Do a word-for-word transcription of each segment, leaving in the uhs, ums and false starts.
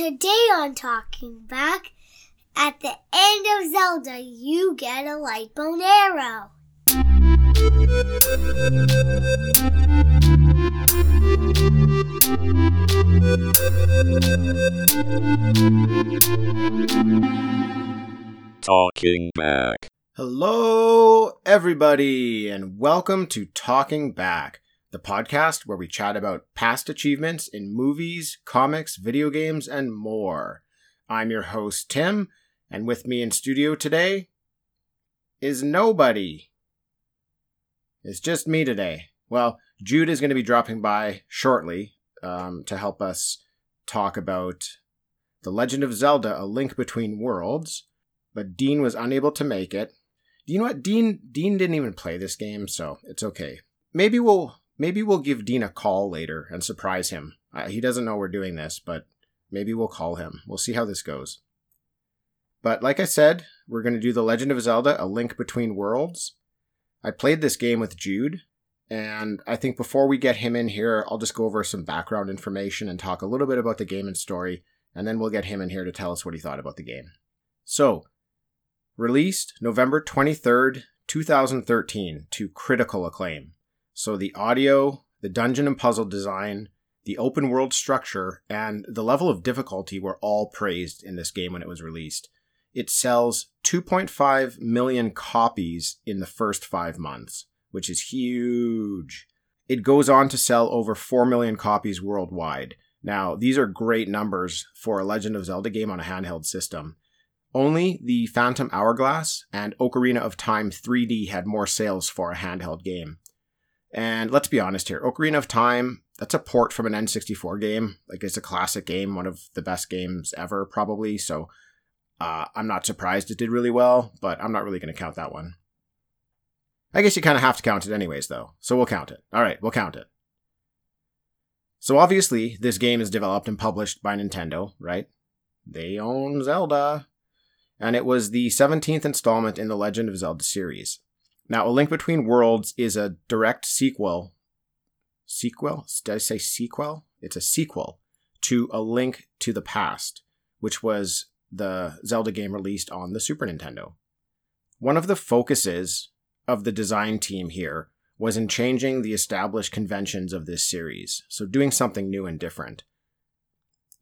Today on Talking Back, at the end of Zelda, you get a light bone arrow. Talking Back. Hello, everybody, and welcome to Talking Back, the podcast where we chat about past achievements in movies, comics, video games, and more. I'm your host, Tim, and with me in studio today is nobody. It's just me today. Well, Jude is going to be dropping by shortly um, to help us talk about The Legend of Zelda, A Link Between Worlds, but Dean was unable to make it. You know what? Dean, Dean didn't even play this game, so it's okay. Maybe we'll... Maybe we'll give Dean a call later and surprise him. Uh, he doesn't know we're doing this, but maybe we'll call him. We'll see how this goes. But like I said, we're going to do The Legend of Zelda, A Link Between Worlds. I played this game with Jude, and I think before we get him in here, I'll just go over some background information and talk a little bit about the game and story, and then we'll get him in here to tell us what he thought about the game. So, released November twenty-third, twenty thirteen to critical acclaim. So the audio, the dungeon and puzzle design, the open world structure, and the level of difficulty were all praised in this game when it was released. It sells two point five million copies in the first five months, which is huge. It goes on to sell over four million copies worldwide. Now, these are great numbers for a Legend of Zelda game on a handheld system. Only the Phantom Hourglass and Ocarina of Time three D had more sales for a handheld game. And let's be honest here, Ocarina of Time, that's a port from an N sixty-four game. Like, it's a classic game, one of the best games ever, probably. So uh, I'm not surprised it did really well, but I'm not really going to count that one. I guess you kind of have to count it anyways, though. So we'll count it. All right, we'll count it. So obviously, this game is developed and published by Nintendo, right? They own Zelda. And it was the seventeenth installment in the Legend of Zelda series. Now, A Link Between Worlds is a direct sequel, sequel? Did I say sequel? It's a sequel to A Link to the Past, which was the Zelda game released on the Super Nintendo. One of the focuses of the design team here was in changing the established conventions of this series, so doing something new and different.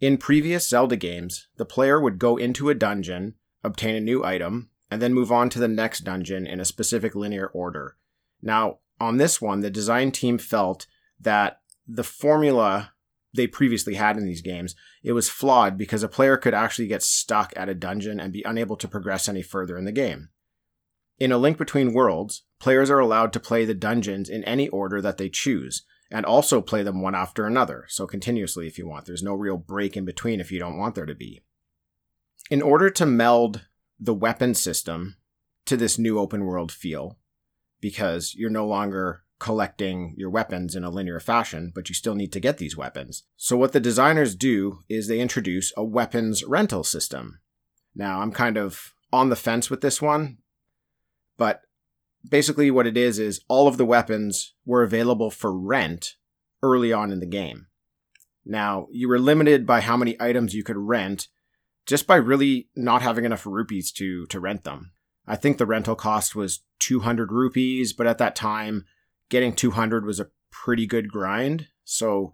In previous Zelda games, the player would go into a dungeon, obtain a new item, and then move on to the next dungeon in a specific linear order. Now, on this one, the design team felt that the formula they previously had in these games, it was flawed because a player could actually get stuck at a dungeon and be unable to progress any further in the game. In A Link Between Worlds, players are allowed to play the dungeons in any order that they choose, and also play them one after another, so continuously if you want. There's no real break in between if you don't want there to be. In order to meld the weapon system to this new open world feel, because you're no longer collecting your weapons in a linear fashion, but you still need to get these weapons. So what the designers do is they introduce a weapons rental system. Now, I'm kind of on the fence with this one, but basically what it is is all of the weapons were available for rent early on in the game. Now, you were limited by how many items you could rent just by really not having enough rupees to to rent them. I think the rental cost was two hundred rupees, but at that time, getting two hundred was a pretty good grind, so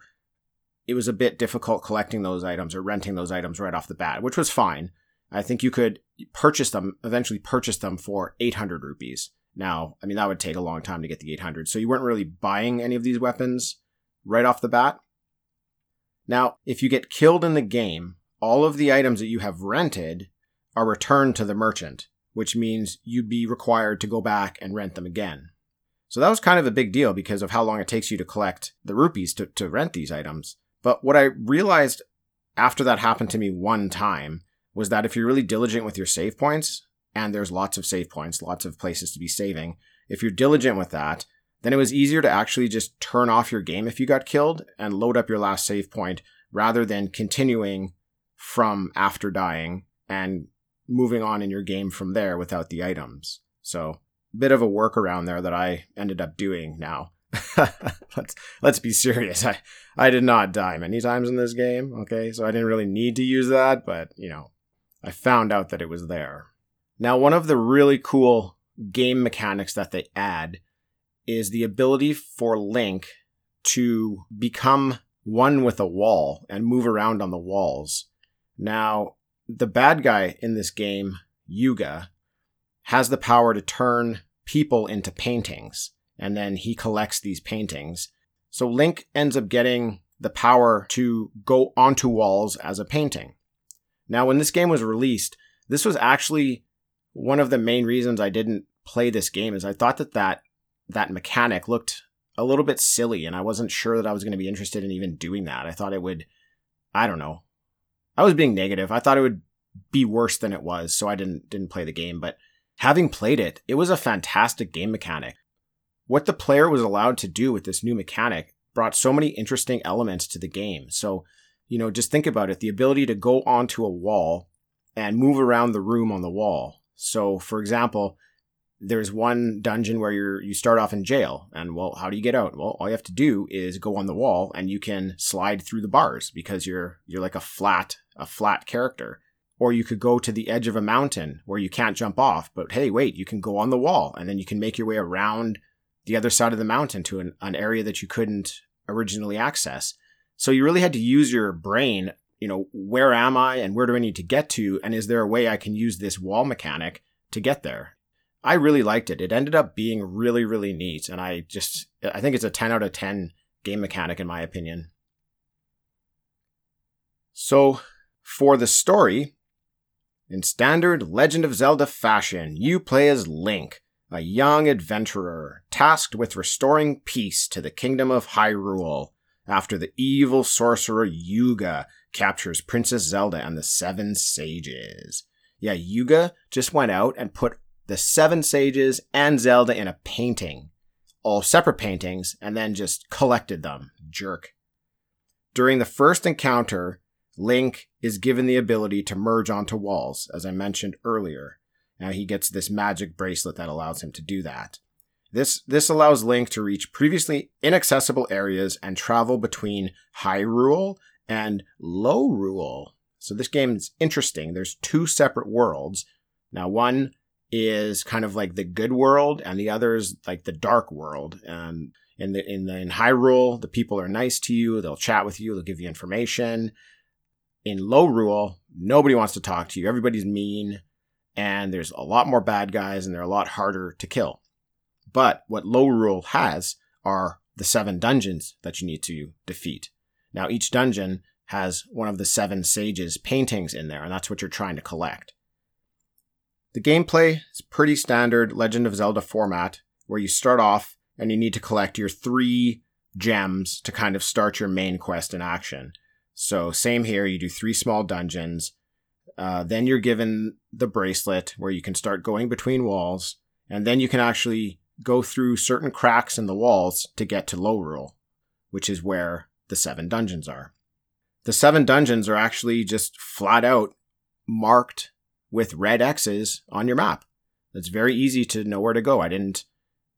it was a bit difficult collecting those items or renting those items right off the bat, which was fine. I think you could purchase them, eventually purchase them for eight hundred rupees. Now, I mean, that would take a long time to get the eight hundred, so you weren't really buying any of these weapons right off the bat. Now, if you get killed in the game, all of the items that you have rented are returned to the merchant, which means you'd be required to go back and rent them again. So that was kind of a big deal because of how long it takes you to collect the rupees to, to rent these items. But what I realized after that happened to me one time was that if you're really diligent with your save points, and there's lots of save points, lots of places to be saving, if you're diligent with that, then it was easier to actually just turn off your game if you got killed and load up your last save point rather than continuing from after dying and moving on in your game from there without the items. So, bit of a workaround there that I ended up doing now. let's let's be serious. I, I did not die many times in this game, okay? So I didn't really need to use that, but, you know, I found out that it was there. Now, one of the really cool game mechanics that they add is the ability for Link to become one with a wall and move around on the walls. Now, the bad guy in this game, Yuga, has the power to turn people into paintings, and then he collects these paintings. So Link ends up getting the power to go onto walls as a painting. Now, when this game was released, this was actually one of the main reasons I didn't play this game, is I thought that that, that mechanic looked a little bit silly, and I wasn't sure that I was going to be interested in even doing that. I thought it would, I don't know. I was being negative. I thought it would be worse than it was, so I didn't didn't play the game. But having played it, it was a fantastic game mechanic. What the player was allowed to do with this new mechanic brought so many interesting elements to the game. So, you know, just think about it. The ability to go onto a wall and move around the room on the wall. So, for example, there's one dungeon where you're, you start off in jail, and, well, how do you get out? Well, all you have to do is go on the wall, and you can slide through the bars because you're you're like a flat a flat character. Or you could go to the edge of a mountain where you can't jump off, but hey, wait, you can go on the wall, and then you can make your way around the other side of the mountain to an, an area that you couldn't originally access. So you really had to use your brain, you know, where am I and where do I need to get to, and is there a way I can use this wall mechanic to get there? I really liked it. It ended up being really, really neat. And I just, I think it's a ten out of ten game mechanic in my opinion. So for the story, in standard Legend of Zelda fashion, you play as Link, a young adventurer tasked with restoring peace to the kingdom of Hyrule after the evil sorcerer Yuga captures Princess Zelda and the Seven Sages. Yeah, Yuga just went out and put the Seven Sages and Zelda in a painting, all separate paintings, and then just collected them. Jerk. During the first encounter, Link is given the ability to merge onto walls, as I mentioned earlier. Now he gets this magic bracelet that allows him to do that. This, this allows Link to reach previously inaccessible areas and travel between Hyrule and Lorule. So this game is interesting. There's two separate worlds. Now, one is kind of like the good world, and the other is like the dark world. And in the in the in Hyrule, the people are nice to you. They'll chat with you. They'll give you information. In Lorule, nobody wants to talk to you. Everybody's mean, and there's a lot more bad guys, and they're a lot harder to kill. But what Lorule has are the seven dungeons that you need to defeat. Now, each dungeon has one of the Seven Sages paintings in there, and that's what you're trying to collect. The gameplay is pretty standard Legend of Zelda format, where you start off and you need to collect your three gems to kind of start your main quest in action. So same here, you do three small dungeons, uh, then you're given the bracelet where you can start going between walls, and then you can actually go through certain cracks in the walls to get to Lorule, which is where the seven dungeons are. The seven dungeons are actually just flat out marked with red X's on your map. It's very easy to know where to go. I didn't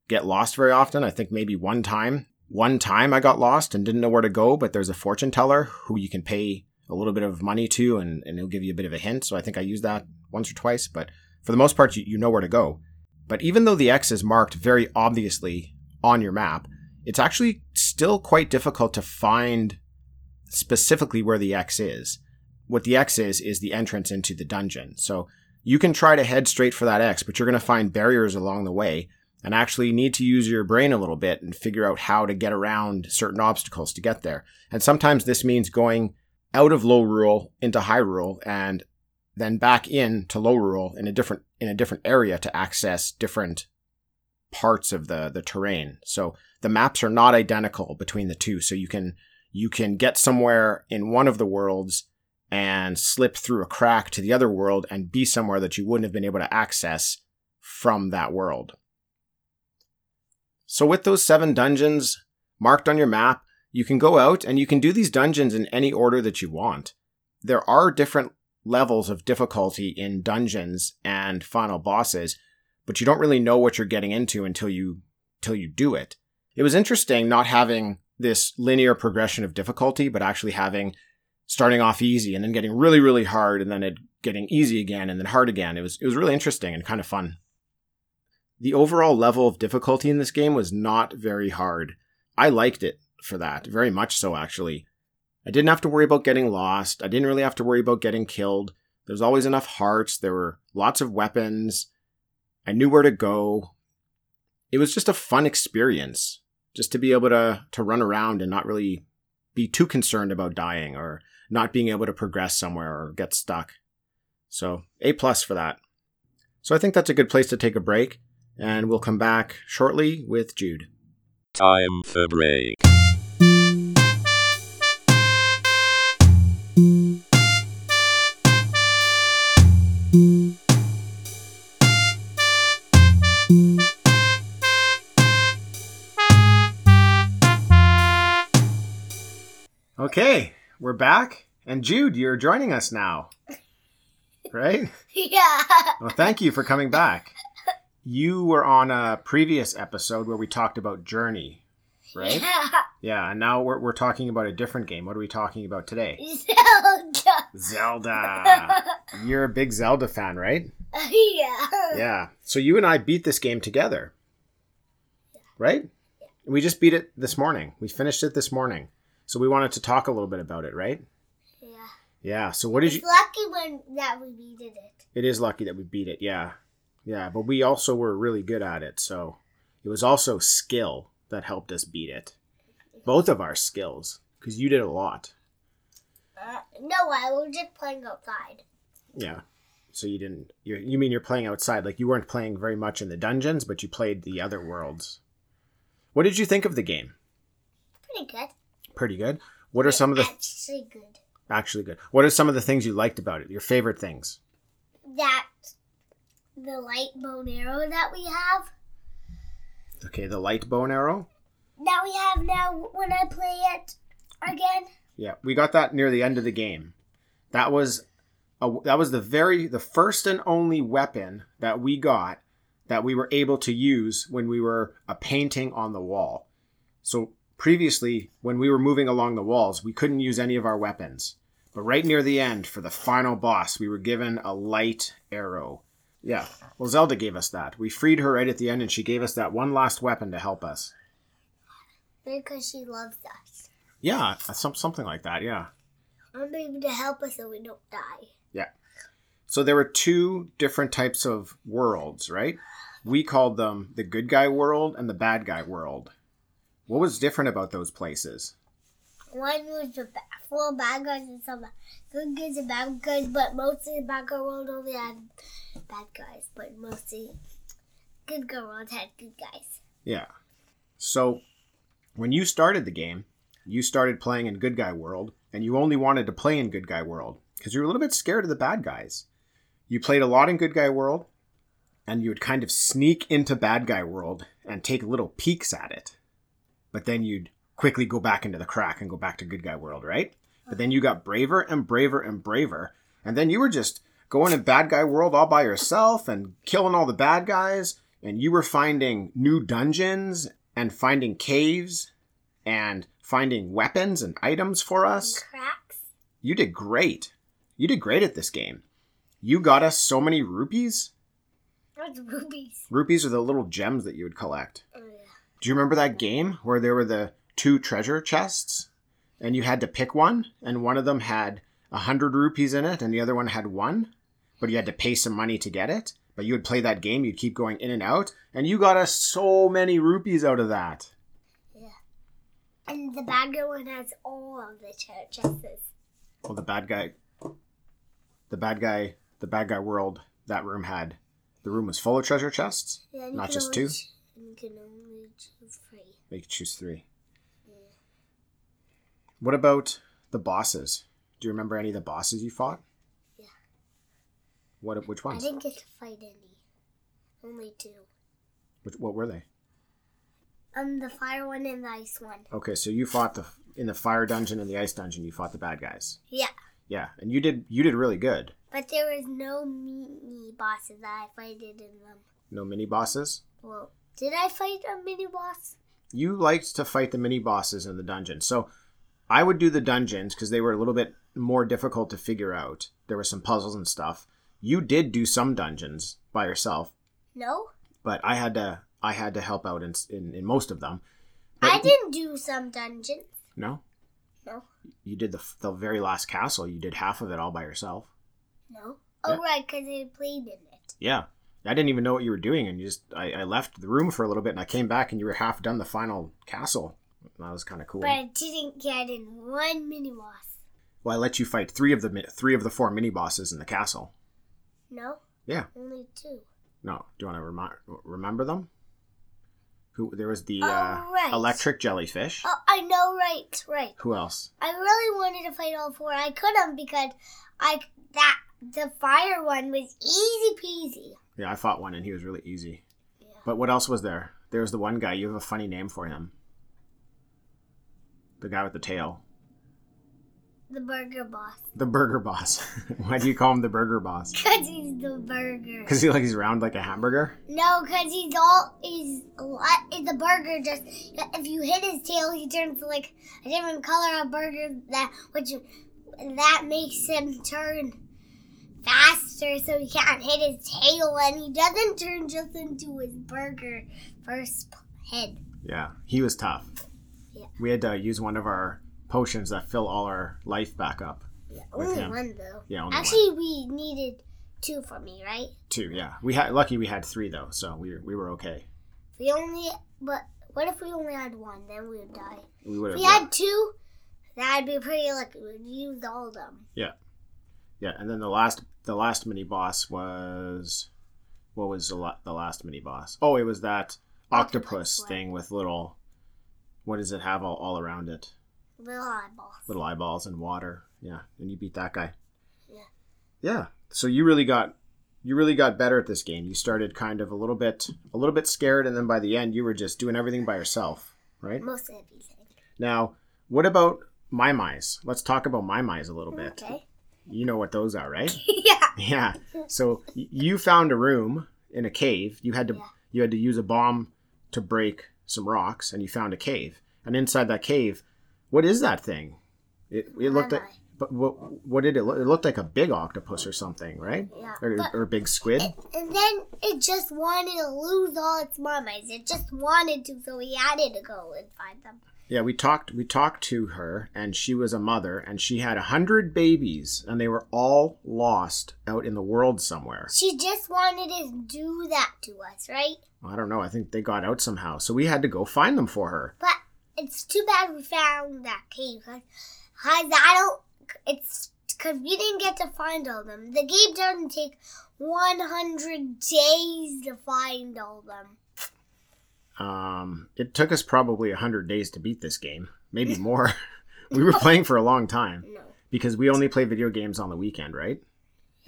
get lost very often. I think maybe one time. One time I got lost and didn't know where to go, but there's a fortune teller who you can pay a little bit of money to, and, and he'll give you a bit of a hint. So I think I used that once or twice, but for the most part, you, you know where to go. But even though the X is marked very obviously on your map, it's actually still quite difficult to find specifically where the X is. What the X is, is the entrance into the dungeon. So you can try to head straight for that X, but you're going to find barriers along the way and actually need to use your brain a little bit and figure out how to get around certain obstacles to get there. And sometimes this means going out of Lorule into Hyrule and then back in to Lorule in a different in a different area to access different parts of the, the terrain. So the maps are not identical between the two. So you can you can get somewhere in one of the worlds and slip through a crack to the other world and be somewhere that you wouldn't have been able to access from that world. So with those seven dungeons marked on your map, you can go out and you can do these dungeons in any order that you want. There are different levels of difficulty in dungeons and final bosses, but you don't really know what you're getting into until you, until you do it. it was interesting not having this linear progression of difficulty, but actually having starting off easy and then getting really, really hard and then it getting easy again and then hard again. It was it was really interesting and kind of fun. The overall level of difficulty in this game was not very hard. I liked it for that, very much so, actually. I didn't have to worry about getting lost. I didn't really have to worry about getting killed. There's always enough hearts. There were lots of weapons. I knew where to go. It was just a fun experience, just to be able to, to run around and not really be too concerned about dying or not being able to progress somewhere or get stuck. So A plus for that. So I think that's a good place to take a break, and we'll come back shortly with Jude. Time for break. Okay, we're back, and Jude, you're joining us now, right? Yeah. Well, thank you for coming back. You were on a previous episode where we talked about Journey, right? Yeah. Yeah, and now we're we're talking about a different game. What are we talking about today? Zelda. Zelda. You're a big Zelda fan, right? Yeah. Yeah. So you and I beat this game together, right? Yeah. We just beat it this morning. We finished it this morning. So we wanted to talk a little bit about it, right? Yeah. Yeah. So what did it's you... It's lucky when that we beat it. It is lucky that we beat it, yeah. Yeah, but we also were really good at it, so it was also skill that helped us beat it. Both of our skills, because you did a lot. Uh, no, I was just playing outside. Yeah. So you didn't... You, you mean you're playing outside. Like, you weren't playing very much in the dungeons, but you played the other worlds. What did you think of the game? Pretty good. Pretty good. What are some of the actually good? Actually good. What are some of the things you liked about it? Your favorite things? That the light bow and arrow that we have. Okay, the light bow and arrow. That we have now when I play it again. Yeah, we got that near the end of the game. That was a, that was the very the first and only weapon that we got that we were able to use when we were a painting on the wall. So previously, when we were moving along the walls, we couldn't use any of our weapons. But right near the end, for the final boss, we were given a light arrow. Yeah, well, Zelda gave us that. We freed her right at the end, and she gave us that one last weapon to help us. Because she loves us. Yeah, some, something like that, yeah. I'm able to help us so we don't die. Yeah. So there were two different types of worlds, right? We called them the good guy world and the bad guy world. What was different about those places? One was the full bad guys and some good guys and bad guys, but mostly the bad guy world only had bad guys, but mostly good guy world had good guys. Yeah. So when you started the game, you started playing in good guy world, and you only wanted to play in good guy world because you were a little bit scared of the bad guys. You played a lot in good guy world, and you would kind of sneak into bad guy world and take little peeks at it. But then you'd quickly go back into the crack and go back to good guy world, right? But then you got braver and braver and braver. And then you were just going in bad guy world all by yourself and killing all the bad guys. And you were finding new dungeons and finding caves and finding weapons and items for us. And cracks. You did great. You did great at this game. You got us so many rupees. What's rupees? Rupees are the little gems that you would collect. Do you remember that game where there were the two treasure chests and you had to pick one and one of them had a hundred rupees in it and the other one had one, but you had to pay some money to get it? But you would play that game, you'd keep going in and out, and you got us so many rupees out of that. Yeah. And the bad guy one has all of the treasure chests. Well, the bad guy, the bad guy, the bad guy world, that room had, the room was full of treasure chests, yeah, not just two. You can only choose three. You can choose three. Yeah. What about the bosses? Do you remember any of the bosses you fought? Yeah. What? Which ones? I didn't get to fight any. Only two. Which, what were they? Um, the fire one and the ice one. Okay, so you fought the in the fire dungeon and the ice dungeon. You fought the bad guys. Yeah. Yeah, and you did you did really good. But there was no mini bosses that I fighted in them. No mini bosses? Well. Did I fight a mini boss? you liked to fight the mini bosses in the dungeons. So I would do the dungeons because they were a little bit more difficult to figure out. There were some puzzles and stuff. You did do some dungeons by yourself. No. But I had to I had to help out in in, in most of them. But I didn't do some dungeons. No? No. You did the the very last castle. You did half of it all by yourself. No. Yeah. Oh, right, because I played in it. Yeah. I didn't even know what you were doing, and you just I, I left the room for a little bit, and I came back, and you were half done the final castle. That was kind of cool. But I didn't get in one mini-boss. Well, I let you fight three of the three of the four mini-bosses in the castle. No. Yeah. Only two. No. Do you want to remi- remember them? Who There was the oh, uh, right. electric jellyfish. Oh, I know, right, right. Who else? I really wanted to fight all four. I couldn't because I that the fire one was easy peasy. Yeah, I fought one, and he was really easy. Yeah. But what else was there? There was the one guy. You have a funny name for him. The guy with the tail. The burger boss. The burger boss. Why do you call him the burger boss? Because he's the burger. Because he like he's round like a hamburger? No, because he's all... He's the burger just... If you hit his tail, he turns to like a different color of burger, that which that makes him turn... faster, so he can't hit his tail, and he doesn't turn just into his burger first head. Yeah, he was tough. Yeah. We had to use one of our potions that fill all our life back up. Yeah, only him. one though. Yeah, only actually one. We needed two for me, right? Two, yeah. We had lucky we had three though, so we we were okay. We only, but what if we only had one? Then we would die. We would. If we yeah. had two, that'd be pretty lucky. We'd use all of them. Yeah. Yeah, and then the last the last mini boss was what was the, la- the last mini boss? Oh, it was that octopus, octopus thing with little what does it have all, all around it? Little eyeballs. Little eyeballs and water. Yeah, and you beat that guy. Yeah. Yeah. So you really got you really got better at this game. You started kind of a little bit a little bit scared, and then by the end you were just doing everything by yourself, right? Most of everything. Now, what about Maiamais? Let's talk about Maiamais a little bit. Okay. You know what those are, right? Yeah. Yeah. So you found a room in a cave. You had to yeah. you had to use a bomb to break some rocks, and you found a cave. And inside that cave, what is that thing? It it looked like, but what what did it look? It looked like a big octopus or something, right? Yeah. Or, or a big squid. It, and then it just wanted to lose all its Maiamais. It just wanted to, so we had to go and find them. Yeah, we talked we talked to her, and she was a mother, and she had a hundred babies, and they were all lost out in the world somewhere. She just wanted to do that to us, right? I don't know. I think they got out somehow, so we had to go find them for her. But it's too bad we found that cave, because I don't... It's because we didn't get to find all of them. The game doesn't take one hundred days to find all of them. Um, it took us probably one hundred days to beat this game, maybe more. We were playing for a long time no. because we only play video games on the weekend, right?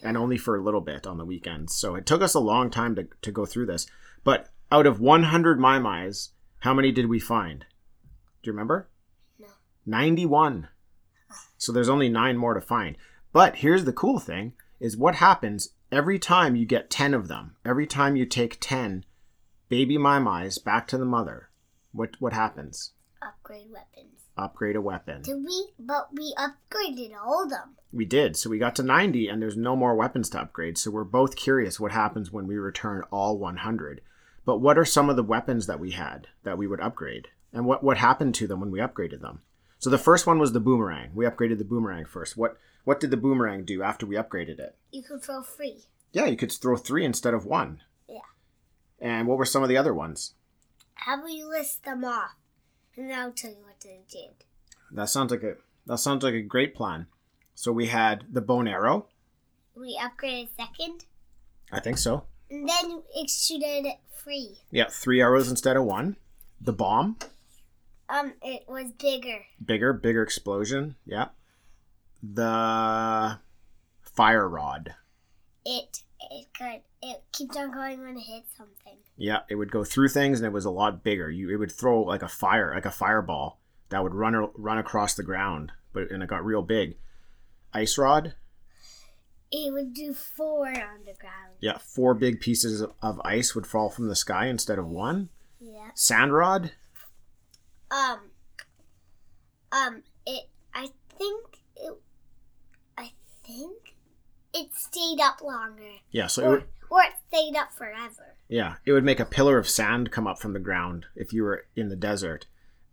And only for a little bit on the weekends. So it took us a long time to, to go through this. But out of one hundred Maiamais, how many did we find? Do you remember? No. ninety-one. So there's only nine more to find. But here's the cool thing is what happens every time you get ten of them. Every time you take ten baby Maiamais back to the mother. What what happens? Upgrade weapons. Upgrade a weapon. Did we? But we upgraded all of them. We did. So we got to ninety, and there's no more weapons to upgrade. So we're both curious what happens when we return all one hundred. But what are some of the weapons that we had that we would upgrade? And what, what happened to them when we upgraded them? So the first one was the boomerang. We upgraded the boomerang first. What what did the boomerang do after we upgraded it? You could throw three. Yeah, you could throw three instead of one. And what were some of the other ones? How about you list them off, and I'll tell you what they did. That sounds like a that sounds like a great plan. So we had the bone arrow. We upgraded second. I think so. And then it shooted three. Yeah, three arrows instead of one. The bomb. Um, it was bigger. Bigger, bigger explosion. Yeah. The fire rod. It. It could. It keeps on going when it hits something. Yeah, it would go through things, and it was a lot bigger. You, it would throw like a fire, like a fireball that would run run across the ground, but and it got real big. Ice rod. It would do four on the ground. Yeah, four big pieces of, of ice would fall from the sky instead of one. Yeah. Sand rod. um, um, it, I think, it, I think it stayed up longer. Yeah, so or, it would... Or it stayed up forever. Yeah, it would make a pillar of sand come up from the ground if you were in the desert,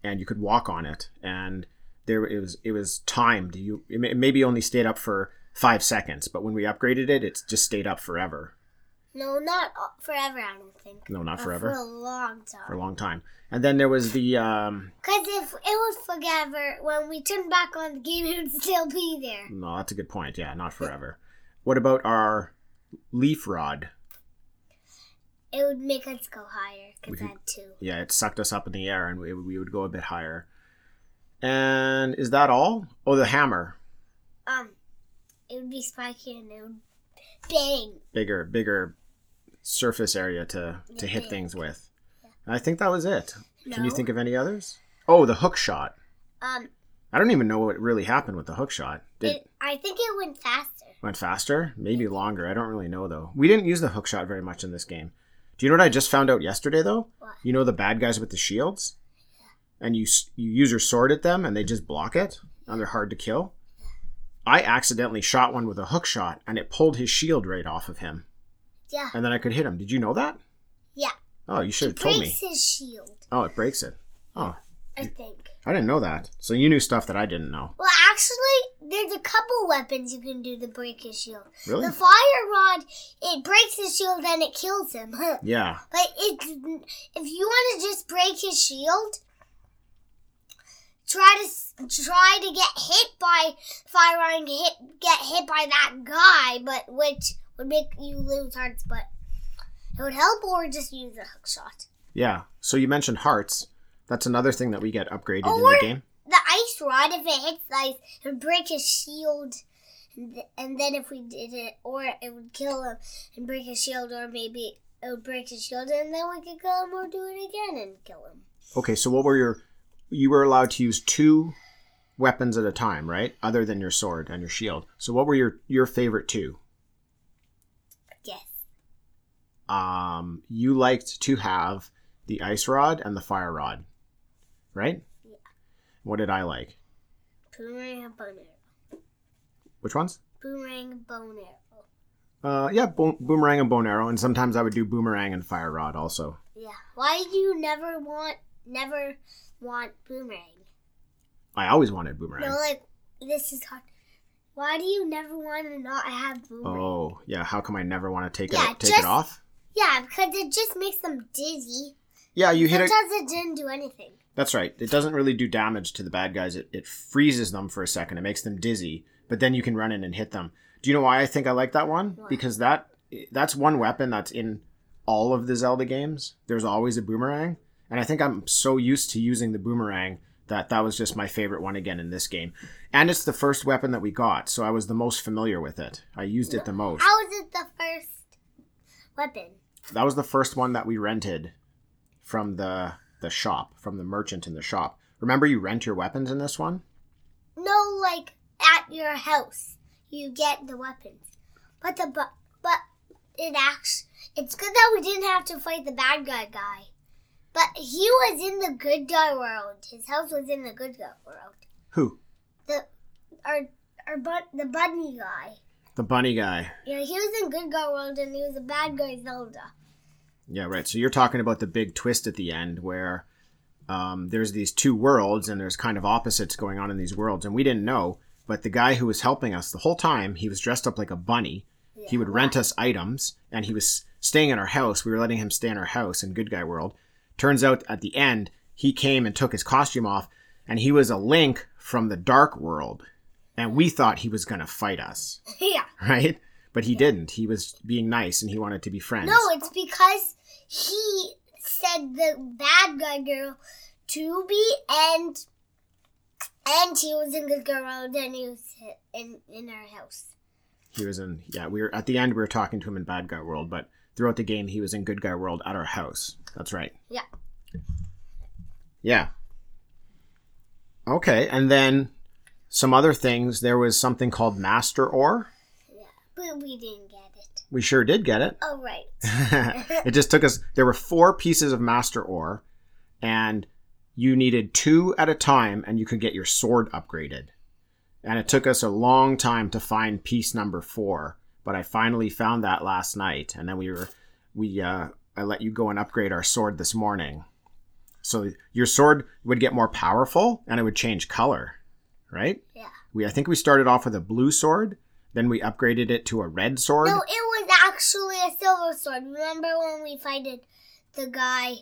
and you could walk on it, and there it was, it was timed. You, it maybe only stayed up for five seconds, but when we upgraded it, it just stayed up forever. No, not forever, I don't think. No, not but forever. For a long time. For a long time. And then there was the... Um... Because if it was forever, when we turned back on the game, it would still be there. No, that's a good point. Yeah, not forever. What about our leaf rod? It would make us go higher, because I had two. Yeah, it sucked us up in the air, and we, we would go a bit higher. And is that all? Oh, the hammer. Um, it would be spiky, and it would bang. Bigger, bigger... surface area to, to hit things with. Yeah. I think that was it. No. Can you think of any others? Oh, the hook shot. Um, I don't even know what really happened with the hook shot. Did, it, I think it went faster. Went faster? Maybe longer. I don't really know, though. We didn't use the hook shot very much in this game. Do you know what I just found out yesterday, though? What? You know the bad guys with the shields? Yeah. And you, you use your sword at them, and they just block it, and they're hard to kill? Yeah. I accidentally shot one with a hook shot, and it pulled his shield right off of him. Yeah. And then I could hit him. Did you know that? Yeah. Oh, you should have told me. It breaks his shield. Oh, it breaks it. Oh. I think. I didn't know that. So you knew stuff that I didn't know. Well, actually, there's a couple weapons you can do to break his shield. Really? The fire rod, it breaks his shield and it kills him. Yeah. But it's, if you want to just break his shield, try to try to get hit by fire rod and hit, get hit by that guy, but which... would make you lose hearts, but it would help, or just use a hook shot. Yeah. So you mentioned hearts. That's another thing that we get upgraded or in the game. The ice rod, if it hits the ice, it would break his shield, and then if we did it, or it would kill him and break his shield, or maybe it would break his shield, and then we could kill him or do it again and kill him. Okay, so what were your... You were allowed to use two weapons at a time, right? Other than your sword and your shield. So what were your, your favorite two? Um, you liked to have the ice rod and the fire rod, right? Yeah. What did I like? Boomerang and bone arrow. Which ones? Boomerang and bone arrow. Uh, yeah, bo- boomerang and bone arrow, and sometimes I would do boomerang and fire rod also. Yeah. Why do you never want, never want boomerang? I always wanted boomerang. No, like, this is hard. Why do you never want to not have boomerang? Oh, yeah, how come I never want to take, yeah, it, take just- it off? Yeah, because it just makes them dizzy. Yeah, you hit it. Sometimes it didn't do anything. That's right. It doesn't really do damage to the bad guys. It it freezes them for a second. It makes them dizzy, but then you can run in and hit them. Do you know why I think I like that one? Why? Because that that's one weapon that's in all of the Zelda games. There's always a boomerang, and I think I'm so used to using the boomerang that that was just my favorite one again in this game. And it's the first weapon that we got, so I was the most familiar with it. I used it the most. How is it the first weapon? That was the first one that we rented from the the shop, from the merchant in the shop. Remember, you rent your weapons in this one? No, like at your house, you get the weapons. But the but, but it actually, it's good that we didn't have to fight the bad guy guy. But he was in the good guy world. His house was in the good guy world. Who? The our our but the bunny guy. The bunny guy. Yeah, he was in Good Guy World and he was a bad guy Zelda. Yeah, right. So you're talking about the big twist at the end where um, there's these two worlds and there's kind of opposites going on in these worlds. And we didn't know, but the guy who was helping us the whole time, he was dressed up like a bunny. Yeah, he would wow. rent us items and he was staying in our house. We were letting him stay in our house in Good Guy World. Turns out at the end, he came and took his costume off and he was a Link from the Dark World. And we thought he was going to fight us. Yeah. Right? But he yeah. didn't. He was being nice and he wanted to be friends. No, it's because he said the bad guy girl to be and and he was in Good Guy World and he was in, in our house. He was in, yeah, we were, at the end we were talking to him in Bad Guy World, but throughout the game he was in Good Guy World at our house. That's right. Yeah. Yeah. Okay, and then... some other things, there was something called Master Ore. Yeah, but we didn't get it. We sure did get it. Oh, right. It just took us... There were four pieces of Master Ore, and you needed two at a time and you could get your sword upgraded. And it took us a long time to find piece number four, but I finally found that last night. And then we were, we, uh, I let you go and upgrade our sword this morning. So your sword would get more powerful and it would change color, right? Yeah. We, I think we started off with a blue sword. Then we upgraded it to a red sword. No, it was actually a silver sword. Remember when we fighted the guy?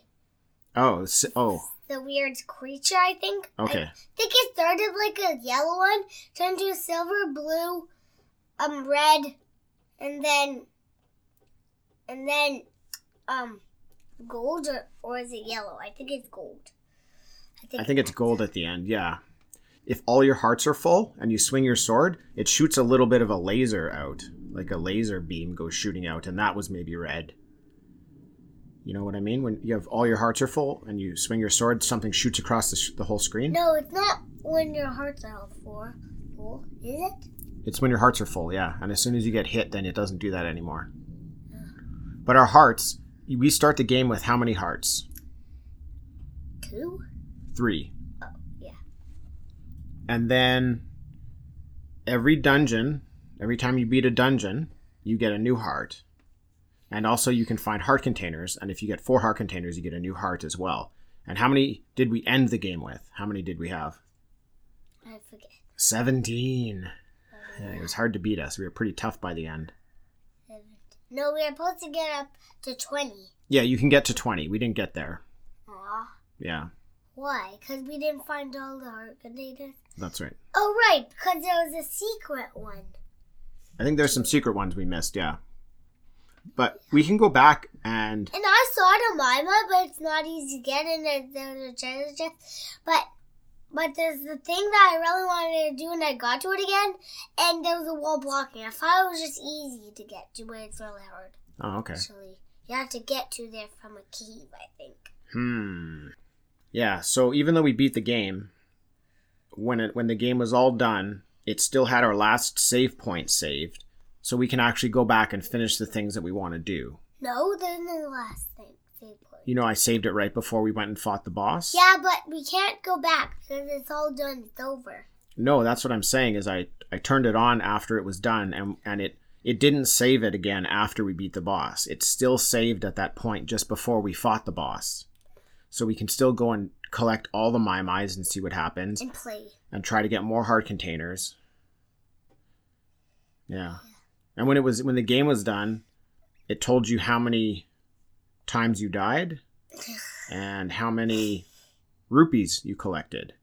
Oh, oh. The weird creature, I think. Okay. I think it started like a yellow one, turned to silver, blue, um, red, and then, and then, um, gold, or, or is it yellow? I think it's gold. I think, I think it's gold at the end, yeah. If all your hearts are full and you swing your sword, it shoots a little bit of a laser out, like a laser beam goes shooting out, and that was maybe red. You know what I mean? When you have all your hearts are full and you swing your sword, something shoots across the, sh- the whole screen. No, it's not when your hearts are all full, is it? It's when your hearts are full, yeah. And as soon as you get hit, then it doesn't do that anymore. But our hearts, we start the game with how many hearts? Two? Three. Oh, yeah. And then every dungeon, every time you beat a dungeon, you get a new heart. And also you can find heart containers, and if you get four heart containers, you get a new heart as well. And how many did we end the game with? How many did we have? I forget. seventeen. Oh, yeah. It was hard to beat us. We were pretty tough by the end. No, we were supposed to get up to twenty. Yeah, you can get to twenty. We didn't get there. Aw. Yeah. Why? Because we didn't find all the heart containers? That's right. Oh, right, because there was a secret one. I think there's some secret ones we missed, yeah. But we can go back and... And I saw it on Mima, but it's not easy to get in. There's, there's a treasure chest. But, but there's the thing that I really wanted to do, and I got to it again. And there was a wall blocking. I thought it was just easy to get to, but it's really hard. Oh, okay. Actually, you have to get to there from a cave, I think. Hmm. Yeah, so even though we beat the game, when it, when the game was all done, it still had our last save point saved. So we can actually go back and finish the things that we want to do. No, there's no last thing. You know, I saved it right before we went and fought the boss. Yeah, but we can't go back because it's all done. It's over. No, that's what I'm saying is I, I turned it on after it was done, and, and it, it didn't save it again after we beat the boss. It's still saved at that point just before we fought the boss. So we can still go and collect all the Maiamais and see what happens. And play. And try to get more heart containers. Yeah. And when it was when the game was done, it told you how many times you died and how many rupees you collected.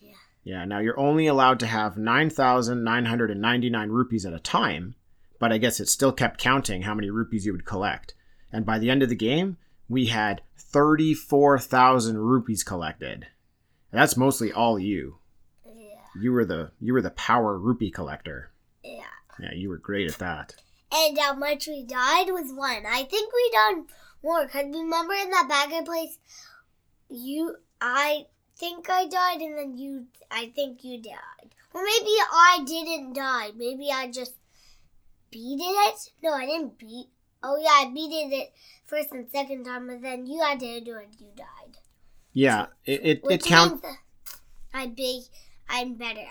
Yeah. Yeah. Now you're only allowed to have nine thousand nine hundred and ninety-nine rupees at a time, but I guess it still kept counting how many rupees you would collect. And by the end of the game, we had thirty-four thousand rupees collected. And that's mostly all you. Yeah. You were the you were the power rupee collector. Yeah. Yeah, you were great at that. And how much we died was one. I think we died more, because remember in that bagger place, you, I think I died, and then you, I think you died. Or maybe I didn't die. Maybe I just beat it. No, I didn't beat. Oh, yeah, I beat it first and second time, and then you had to do it, you died. Yeah, it, it, it counts. I'd be, I'm better at it.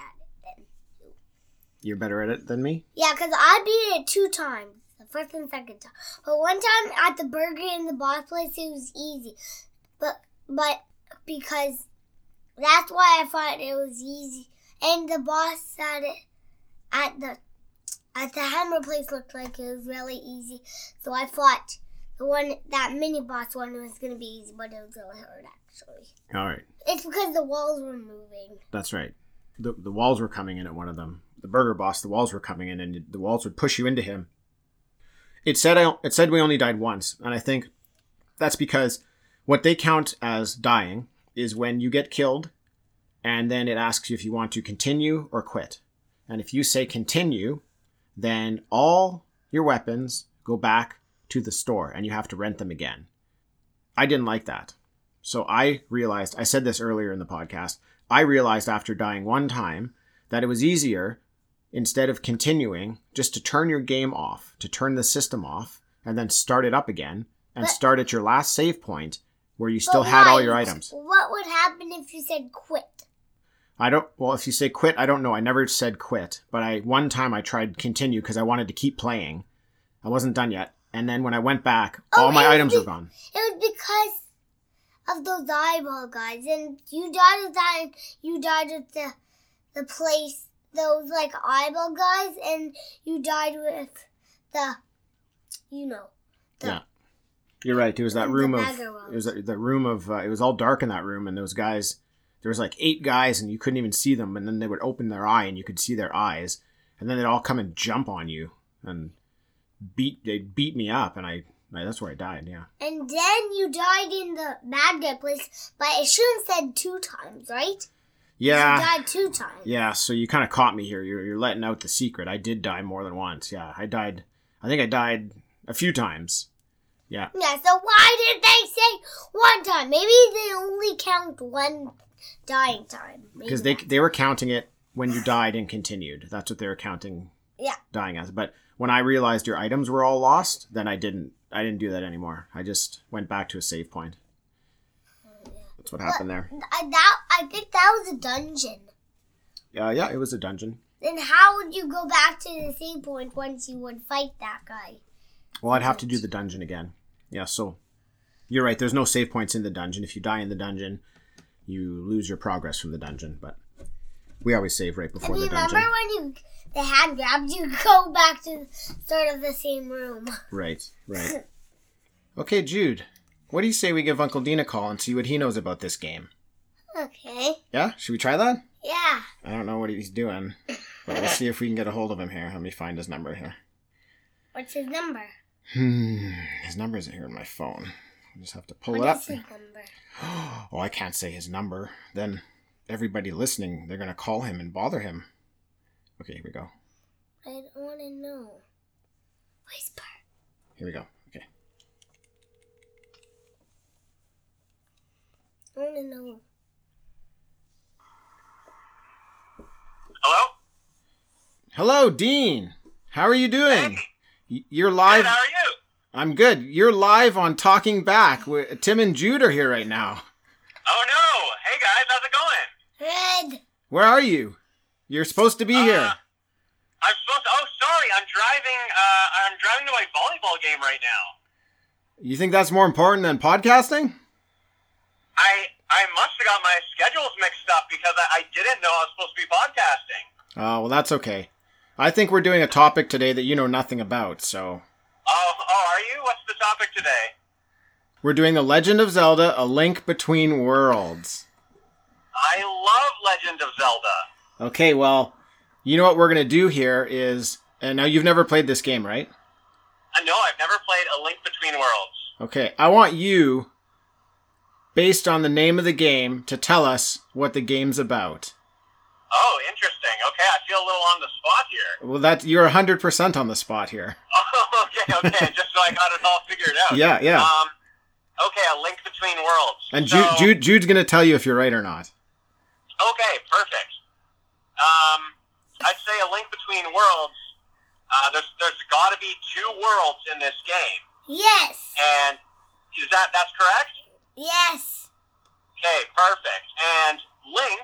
You're better at it than me? Yeah, because I beat it two times. The first and second time. But one time at the burger in the boss place, it was easy. But but because that's why I thought it was easy. And the boss at it at the at the hammer place looked like it was really easy. So I thought the one that mini boss one was gonna be easy, but it was really hard actually. Alright. It's because the walls were moving. That's right. The the walls were coming in at one of them. The burger boss, the walls were coming in, and the walls would push you into him. It said I, it said we only died once, and I think that's because what they count as dying is when you get killed, and then it asks you if you want to continue or quit. And if you say continue, then all your weapons go back to the store, and you have to rent them again. I didn't like that. So I realized, I said this earlier in the podcast, I realized after dying one time that it was easier, instead of continuing, just to turn your game off, to turn the system off, and then start it up again, and but, start at your last save point, where you still but had why? all your items. What would happen if you said quit? I don't, well, if you say quit, I don't know. I never said quit, but I, one time I tried continue because I wanted to keep playing. I wasn't done yet. And then when I went back, oh, all my items be, were gone. It was because of those eyeball guys. And you died at that, you died at the, the place, those like eyeball guys, and you died with the, you know, the... Yeah. You're right. It was that room of, it was that room of, uh, it was all dark in that room, and those guys, there was like eight guys, and you couldn't even see them, and then they would open their eye, and you could see their eyes, and then they'd all come and jump on you, and beat, they beat me up, and I, that's where I died, yeah. And then you died in the bad guy place, but it should have said two times, right? Yeah. You died two times. Yeah, so you kind of caught me here. You're, you're letting out the secret. I did die more than once, yeah. I died, I think I died a few times. Yeah. Yeah, so why did they say one time? Maybe they only count one dying time. Because they they were counting it when you died and continued. That's what they were counting yeah. dying as. But when I realized your items were all lost, then I didn't I didn't do that anymore. I just went back to a save point. Oh, yeah. That's what but happened there. I, that, I think that was a dungeon. Yeah, uh, yeah, it was a dungeon. Then how would you go back to the save point once you would fight that guy? Well, I'd have to do the dungeon again. Yeah, so you're right. There's no save points in the dungeon. If you die in the dungeon, you lose your progress from the dungeon. But we always save right before the dungeon. Remember when you the hand grabs you, go back to sort of the same room. Right, right. Okay, Jude, what do you say we give Uncle Dean a call and see what he knows about this game? Okay. Yeah? Should we try that? Yeah. I don't know what he's doing, but we'll see if we can get a hold of him here. Let me find his number here. What's his number? Hmm, his number's here on my phone. I just have to pull what it up. What's his number? Oh, I can't say his number. Then everybody listening, they're going to call him and bother him. Okay, here we go. I don't want to know. Whisper. Here we go. Okay. I want to know. Hello? Hello, Dean. How are you doing? Hey. You're live. Good, how are you? I'm good. You're live on Talking Back. We're, Tim and Jude are here right now. Oh, no. Hey, guys. How's it going? Good. Where are you? You're supposed to be uh, here. I'm supposed to, oh, sorry. I'm driving uh, I'm driving to my volleyball game right now. You think that's more important than podcasting? I I must have got my schedules mixed up because I, I didn't know I was supposed to be podcasting. Oh, well, that's okay. I think we're doing a topic today that you know nothing about, so... Oh, oh, are you? What's the topic today? We're doing The Legend of Zelda, A Link Between Worlds. I love Legend of Zelda. Okay, well, you know what we're going to do here is... And now you've never played this game, right? Uh, no, I've never played A Link Between Worlds. Okay, I want you, based on the name of the game, to tell us what the game's about. Oh, interesting. Okay, I feel a little on the spot here. Well, that you're one hundred percent on the spot here. Oh, okay, okay. Just so I got it all figured out. Yeah, yeah. Um, okay, A Link Between Worlds. And so, Jude, Jude, Jude's going to tell you if you're right or not. Okay, perfect. Um, I'd say A Link Between Worlds, uh, there's there's got to be two worlds in this game. Yes. And is that, that's correct? Yes. Okay, perfect. And Link...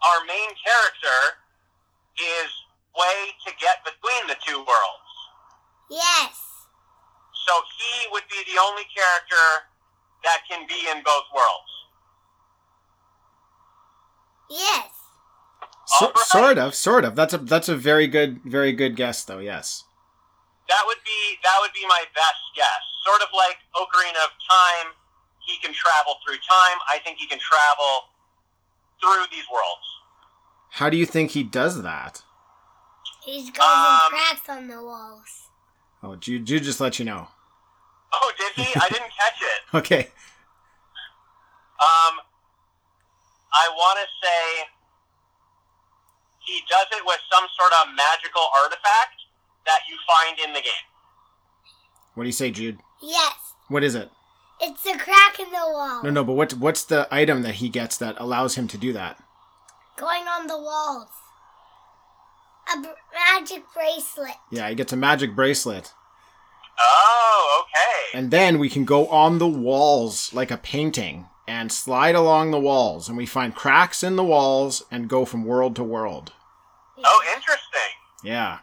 Our main character is way to get between the two worlds. Yes. So he would be the only character that can be in both worlds. Yes. So, right. Sort of, sort of. That's a that's a very good, very good guess, though. Yes. That would be that would be my best guess. Sort of like Ocarina of Time. He can travel through time. I think he can travel through these worlds. How do you think he does that? He's got um, cracks on the walls. Oh, Jude, Jude just let you know. Oh, did he? I didn't catch it. Okay. Um, I want to say he does it with some sort of magical artifact that you find in the game. What do you say, Jude? Yes. What is it? It's a crack in the wall. No, no, but what, what's the item that he gets that allows him to do that? Going on the walls. A b- magic bracelet. Yeah, he gets a magic bracelet. Oh, okay. And then we can go on the walls like a painting and slide along the walls. And we find cracks in the walls and go from world to world. Oh, interesting. Yeah.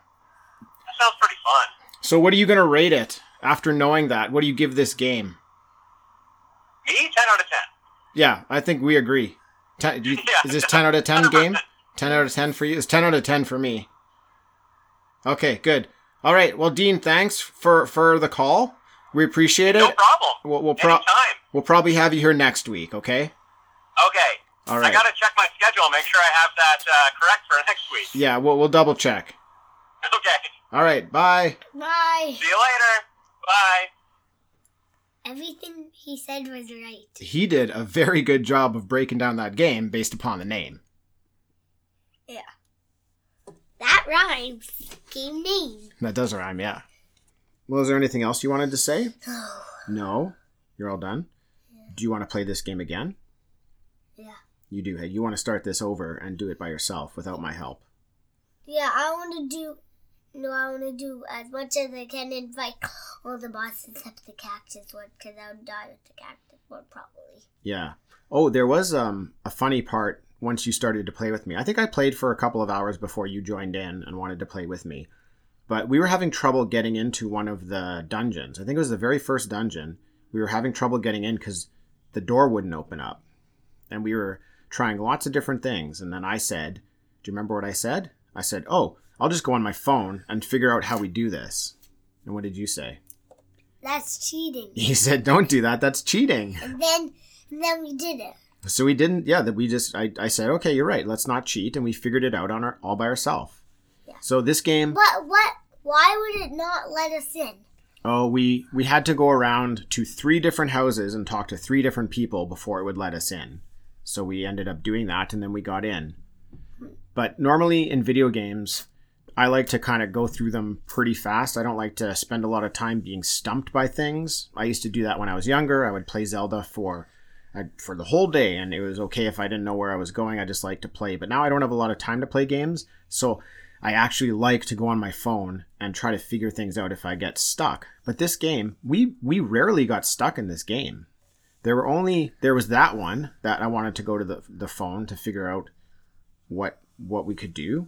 That sounds pretty fun. So what are you going to rate it after knowing that? What do you give this game? Me? ten out of ten. Yeah, I think we agree. ten, do you, yeah. Is this ten out of ten game? ten out of ten for you? It's ten out of ten for me. Okay, good. All right. Well, Dean, thanks for, for the call. We appreciate it. No problem. We'll, we'll, pro- we'll probably have you here next week, okay? Okay. All right. I got to check my schedule and make sure I have that uh, correct for next week. Yeah, we'll, we'll double check. Okay. All right. Bye. Bye. See you later. Bye. Everything he said was right. He did a very good job of breaking down that game based upon the name. Yeah. That rhymes. Game name. That does rhyme, yeah. Well, is there anything else you wanted to say? No. No? You're all done? Yeah. Do you want to play this game again? Yeah. You do. Hey, you want to start this over and do it by yourself without my help? Yeah, I want to do... No, I want to do as much as I can and fight all the bosses except the cactus one, because I would die with the cactus one, probably. Yeah. Oh, there was um, a funny part once you started to play with me. I think I played for a couple of hours before you joined in and wanted to play with me. But we were having trouble getting into one of the dungeons. I think it was the very first dungeon. We were having trouble getting in because the door wouldn't open up. And we were trying lots of different things. And then I said, do you remember what I said? I said, oh, I'll just go on my phone and figure out how we do this. And what did you say? That's cheating. He said, don't do that. That's cheating. And then and then we did it. So we didn't. Yeah, that we just I, I said, OK, you're right. Let's not cheat. And we figured it out on our all by ourselves. Yeah. So this game. What? What? Why would it not let us in? Oh, we we had to go around to three different houses and talk to three different people before it would let us in. So we ended up doing that and then we got in. But normally in video games, I like to kind of go through them pretty fast. I don't like to spend a lot of time being stumped by things. I used to do that when I was younger. I would play Zelda for for the whole day, and it was okay if I didn't know where I was going. I just like to play. But now I don't have a lot of time to play games, so I actually like to go on my phone and try to figure things out if I get stuck. But this game, we we rarely got stuck in this game. There were only there was that one that I wanted to go to the the phone to figure out what what we could do.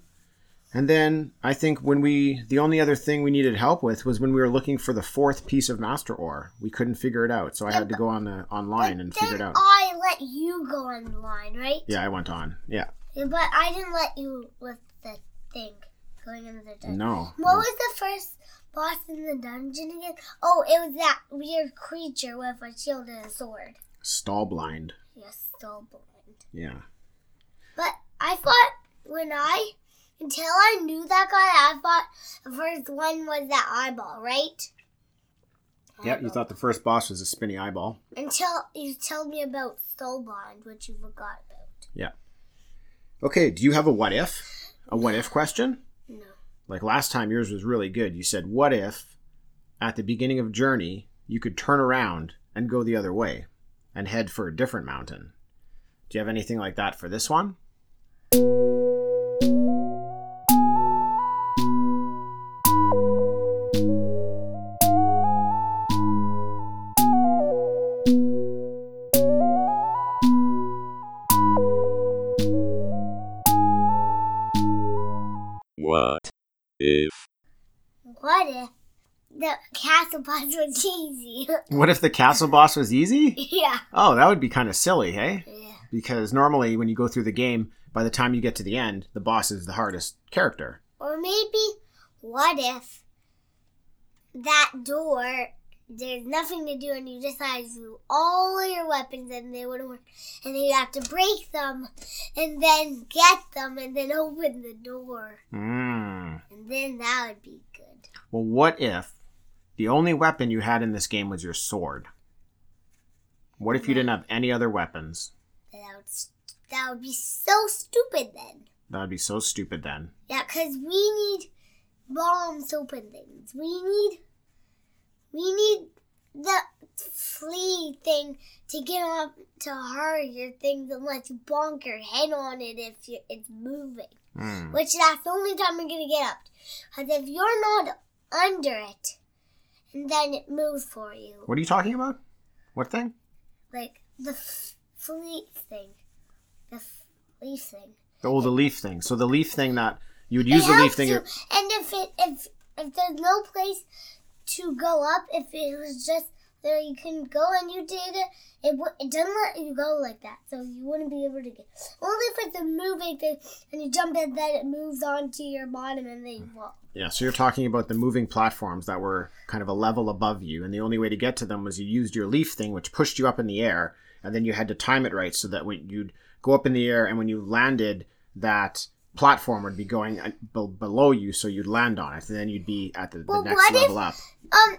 And then I think when we, the only other thing we needed help with was when we were looking for the fourth piece of Master Ore. We couldn't figure it out, so I yeah, had to go on the, online and figure it out. I let you go online, right? Yeah, I went on, yeah. yeah but I didn't let you with the thing going into the dungeon. No. What no. was the first boss in the dungeon again? Oh, it was that weird creature with a shield and a sword. Stallblind. Yes, Stallblind. Yeah. But I thought when I... Until I knew that guy, I thought the first one was that eyeball, right? Eyeball. Yeah, you thought the first boss was a spinny eyeball. Until you told me about Stallblind, which you forgot about. Yeah. Okay, do you have a what if? A what if question? No. Like last time, yours was really good. You said, what if at the beginning of Journey, you could turn around and go the other way and head for a different mountain? Do you have anything like that for this one? If. What if the castle boss was easy? What if the castle boss was easy? Yeah. Oh, that would be kind of silly, hey? Yeah. Because normally when you go through the game, by the time you get to the end, the boss is the hardest character. Or maybe, what if that door, there's nothing to do and you decide to do all your weapons and they wouldn't work. And then you have to break them and then get them and then open the door. Mmm. And then that would be good. Well, what if the only weapon you had in this game was your sword? What if you didn't have any other weapons? That would, that would be so stupid then. That would be so stupid then. Yeah, because we need bombs to open things. We need, we need the flea thing to get on to harder things unless you bonk your head on it if you, it's moving. Mm. Which that's the only time you're going to get up. Because if you're not under it, and then it moves for you. What are you talking about? What thing? Like the f- fleet thing. The f- leaf thing. Oh, the leaf thing. So the leaf thing that you would use it the leaf thing. To, or... And if it if if there's no place to go up, if it was just there, you couldn't go, and you did it. It, w- it doesn't let you go like that, so you wouldn't be able to get. Only if it's a moving thing, and you jump in, then it moves onto your bottom, and then you walk. Yeah, so you're talking about the moving platforms that were kind of a level above you, and the only way to get to them was you used your leaf thing, which pushed you up in the air, and then you had to time it right so that when you'd go up in the air, and when you landed, that platform would be going b- below you, so you'd land on it, and then you'd be at the, well, the next level if, up. Um,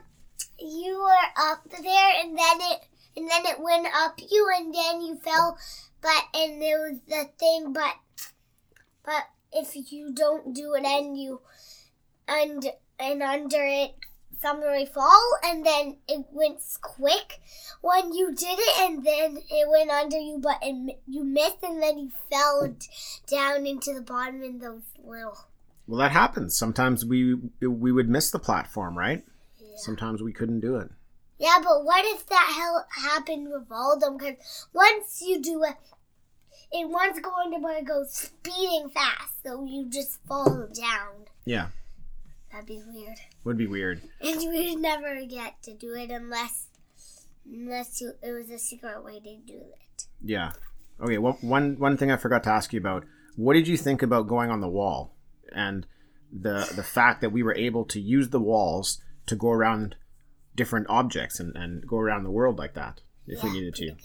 you were up there, and then it. And then it went up you, and then you fell, but, and there was the thing, but, but if you don't do it, and you, and, and under it, somebody fall, and then it went quick when you did it, and then it went under you, but it, you missed, and then you fell down into the bottom in those little. Well, that happens. Sometimes we, we would miss the platform, right? Yeah. Sometimes we couldn't do it. Yeah, but what if that hell happened with all of them? Because once you do it, it wants going to go speeding fast, so you just fall down. Yeah. That'd be weird. Would be weird. And you would never get to do it unless unless you, it was a secret way to do it. Yeah. Okay, well, one, one thing I forgot to ask you about. What did you think about going on the wall? And the the fact that we were able to use the walls to go around different objects and, and go around the world like that if yeah, we needed to. Good.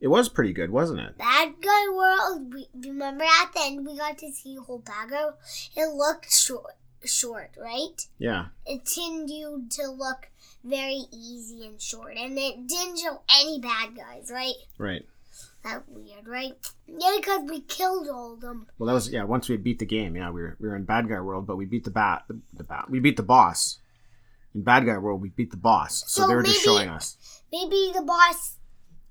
It was pretty good, wasn't it? Bad Guy World, we, remember at the end we got to see a whole Bad Guy. It looked short, short, right? Yeah. It tended to look very easy and short, and it didn't show any bad guys, right? Right. That's weird, right? Yeah, because we killed all of them. Well, that was, yeah, once we beat the game, yeah, we were, we were in Bad Guy World, but we beat the bat, the, the bat, we beat the boss. In Bad Guy World, we beat the boss, so, so they were maybe, just showing us. Maybe the boss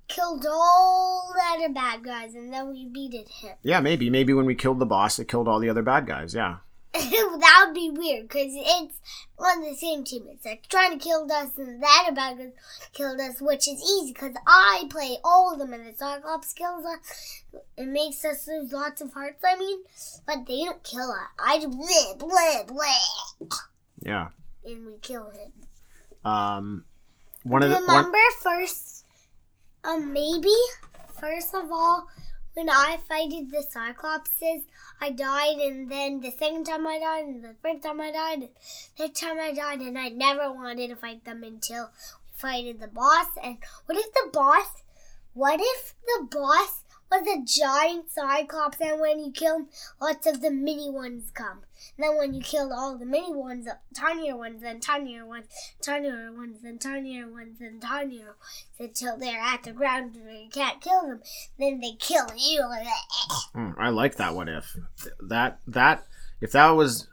killed all the other bad guys, and then we beated him. Yeah, maybe. Maybe when we killed the boss, it killed all the other bad guys, yeah. That would be weird, because it's on the same team. It's like trying to kill us, and the other bad guys killed us, which is easy, because I play all of them, and the Cyclops kills us. It makes us lose lots of hearts, I mean, but they don't kill us. I just bleh, bleh, bleh. Yeah. And we kill him. Um, one of the remember one... first, um, maybe first of all, when I fighted the Cyclopses, I died, and then the second time I died, and the first time I died, and the third time I died, and I never wanted to fight them until we fighted the boss. And what if the boss? What if the boss was a giant Cyclops, and when you kill him, lots of the mini ones come? And then when you killed all the mini ones, tinier ones, then tinier ones, tinier ones, then tinier ones, then tinier ones, until they're at the ground and you can't kill them, then they kill you. Mm, I like that what if. That, that, if that was...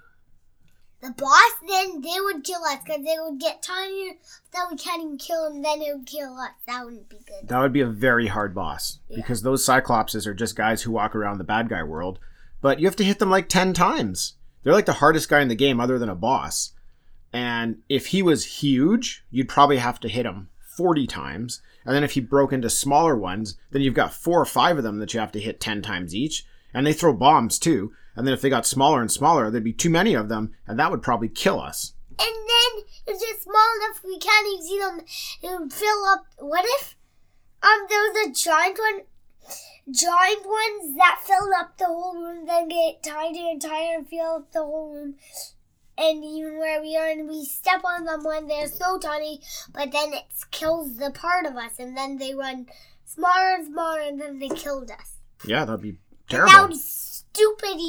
The boss, then they would kill us, because they would get tinier, then we can't even kill them, then it would kill us. That wouldn't be good. That would be a very hard boss, yeah. Because those Cyclopses are just guys who walk around the Bad Guy World, but you have to hit them like ten times. They're like the hardest guy in the game other than a boss. And if he was huge, you'd probably have to hit him forty times. And then if he broke into smaller ones, then you've got four or five of them that you have to hit ten times each. And they throw bombs too. And then if they got smaller and smaller, there'd be too many of them. And that would probably kill us. And then if they're small enough, we can't even see them. It would fill up. What if um, there was a giant one? Giant ones that filled up the whole room, then get tinier and tinier and fill up the whole room, and even where we are, and we step on them when they're so tiny, but then it kills the part of us, and then they run smaller and smaller, and then they killed us. Yeah, that'd be terrible. And that would be stupid,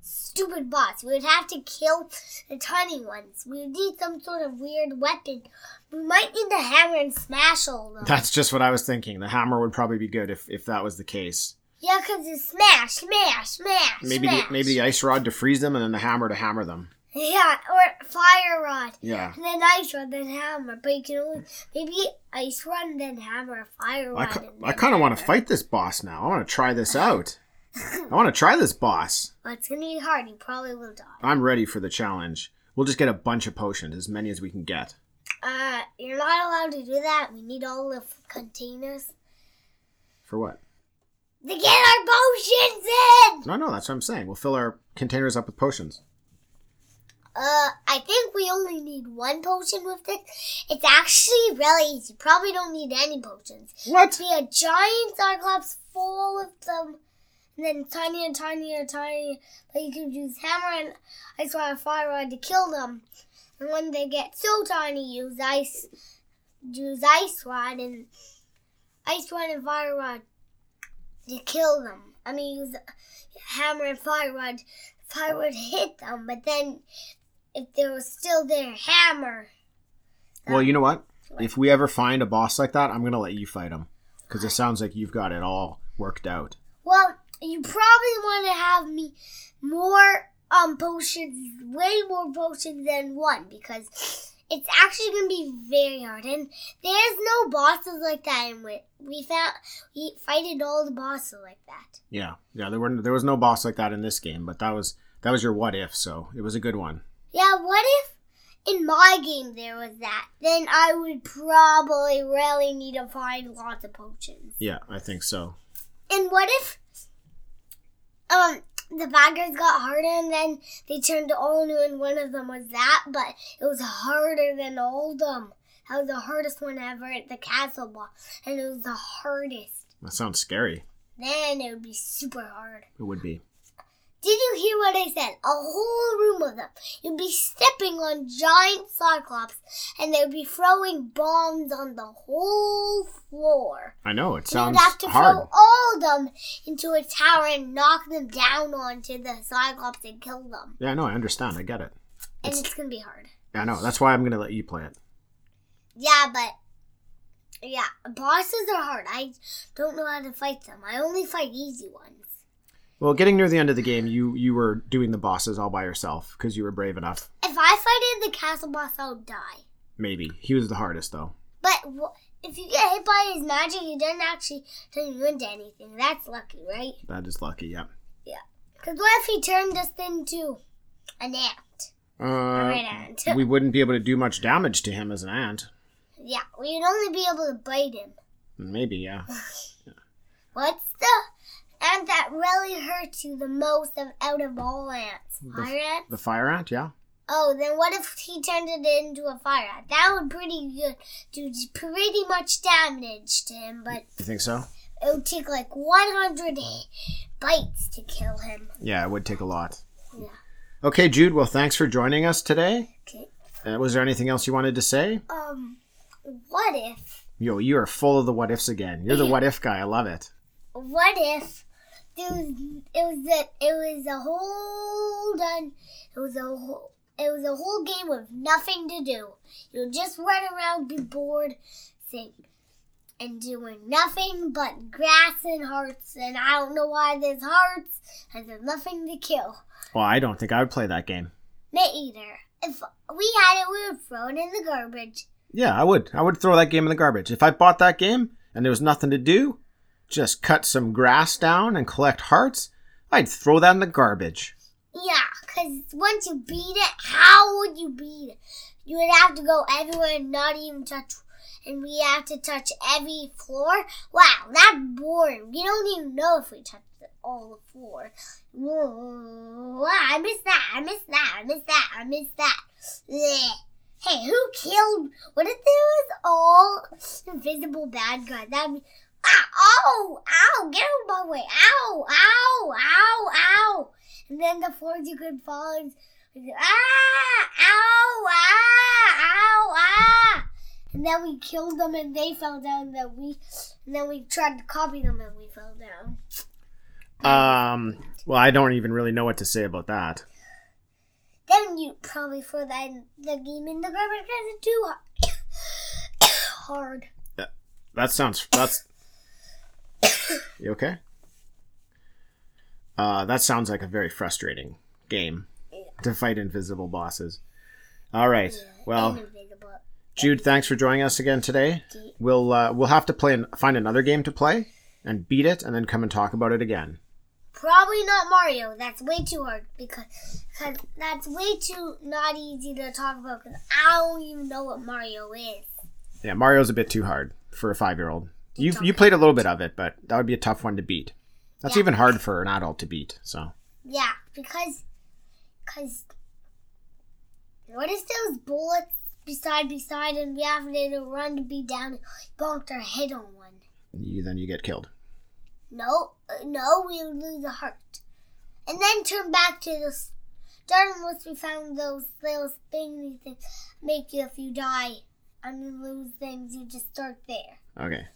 stupid boss. We would have to kill the tiny ones. We would need some sort of weird weapon. We might need the hammer and smash all of them. That's just what I was thinking. The hammer would probably be good if, if that was the case. Yeah, because it's smash, smash, smash, maybe smash. The, maybe the ice rod to freeze them and then the hammer to hammer them. Yeah, or fire rod. Yeah. And then ice rod, then hammer. But you can only, maybe ice rod and then hammer, fire rod. Well, I, I kind of want to fight this boss now. I want to try this out. I want to try this boss. Well, it's going to be hard. You probably will die. I'm ready for the challenge. We'll just get a bunch of potions, as many as we can get. Uh, you're not allowed to do that. We need all the containers. For what? To get our potions in! No, no, that's what I'm saying. We'll fill our containers up with potions. Uh, I think we only need one potion with this. It's actually really easy. Probably don't need any potions. What? We have giant cyclops full of them, and then tinier and tinier and tinier. But you can use hammer and ice rod, fire rod to kill them. And when they get so tiny, use ice, use ice rod and ice rod and fire rod. To kill them. I mean, use hammer and fire rod. Fire would hit them, but then if they were still there, hammer. Well, um, you know what? If we ever find a boss like that, I'm going to let you fight him. Because it sounds like you've got it all worked out. Well, you probably want to have me more um potions, way more potions than one. Because it's actually going to be very hard. And there's no bosses like that in Wit. We found we fighted all the bosses like that. Yeah, yeah. There were there was no boss like that in this game, but that was that was your what if, so it was a good one. Yeah, what if in my game there was that? Then I would probably really need to find lots of potions. Yeah, I think so. And what if um the bad guys got harder and then they turned to all new and one of them was that, but it was harder than all of them. That was the hardest one ever at the castle boss, and it was the hardest. That sounds scary. Then it would be super hard. It would be. Did you hear what I said? A whole room of them. You'd be stepping on giant cyclops, and they'd be throwing bombs on the whole floor. I know, it sounds hard. You'd have to hard. throw all of them into a tower and knock them down onto the cyclops and kill them. Yeah, I know, I understand. I get it. And it's, it's going to be hard. Yeah, I know. That's why I'm going to let you play it. Yeah, but, yeah, bosses are hard. I don't know how to fight them. I only fight easy ones. Well, getting near the end of the game, you, you were doing the bosses all by yourself because you were brave enough. If I fighted the castle boss, I would die. Maybe. He was the hardest, though. But if you get hit by his magic, he doesn't actually turn you into anything. That's lucky, right? That is lucky, yeah. Yeah. Because what if he turned us into an ant? Uh, a red ant. We wouldn't be able to do much damage to him as an ant. Yeah, we'd only be able to bite him. Maybe, yeah. yeah. What's the ant that really hurts you the most of, out of all ants? Fire the, ant? The fire ant, yeah. Oh, then what if he turned it into a fire ant? That would pretty good, do pretty much damage to him, but... You think so? It would take like one hundred bites to kill him. Yeah, it would take a lot. Yeah. Okay, Jude, well, thanks for joining us today. Okay. Uh, was there anything else you wanted to say? Um... What if... Yo, you are full of the what ifs again. You're the what if guy. I love it. What if there was, it was a, it was a whole done it was a whole it was a whole game with nothing to do. You just run around, be bored, sing, and doing nothing but grass and hearts. And I don't know why there's hearts and there's nothing to kill. Well, I don't think I would play that game. Me either. If we had it, we would throw it in the garbage. Yeah, I would. I would throw that game in the garbage. If I bought that game and there was nothing to do, just cut some grass down and collect hearts, I'd throw that in the garbage. Yeah, because once you beat it, how would you beat it? You would have to go everywhere and not even touch, and we have to touch every floor. Wow, that's boring. We don't even know if we touched all the floor. Whoa, I miss that. I miss that. I miss that. I miss that. Blech. Hey, who killed? What if there was all invisible bad guys? That'd be, ah, ow, ow, get out of my way, ow, ow, ow, ow. And then the floors you could fall and ah, ow, ah, ow, ah. And then we killed them and they fell down. And then we, and then we tried to copy them and we fell down. Um. Well, I don't even really know what to say about that. Then you probably throw that in the game in the garbage because it's too hard. hard. Yeah, that sounds. That's. You okay? Uh, that sounds like a very frustrating game yeah. to fight invisible bosses. All right. Yeah, well, Jude, thanks for joining us again today. We'll uh, we'll have to play and find another game to play and beat it, and then come and talk about it again. Probably not Mario. That's way too hard because cause that's way too not easy to talk about because I don't even know what Mario is. Yeah, Mario's a bit too hard for a five-year-old. You you played a little bit of it, but that would be a tough one to beat. That's yeah. even hard for an adult to beat, so. Yeah, because, because, what is those bullets beside beside and we have to run to be down and bonk our head on one? You, then you get killed. No, no, we would lose a heart. And then turn back to the start unless we found those little thingy things make you if you die. I mean, lose things, you just start there. Okay.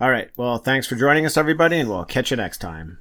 All right. Well, thanks for joining us, everybody, and we'll catch you next time.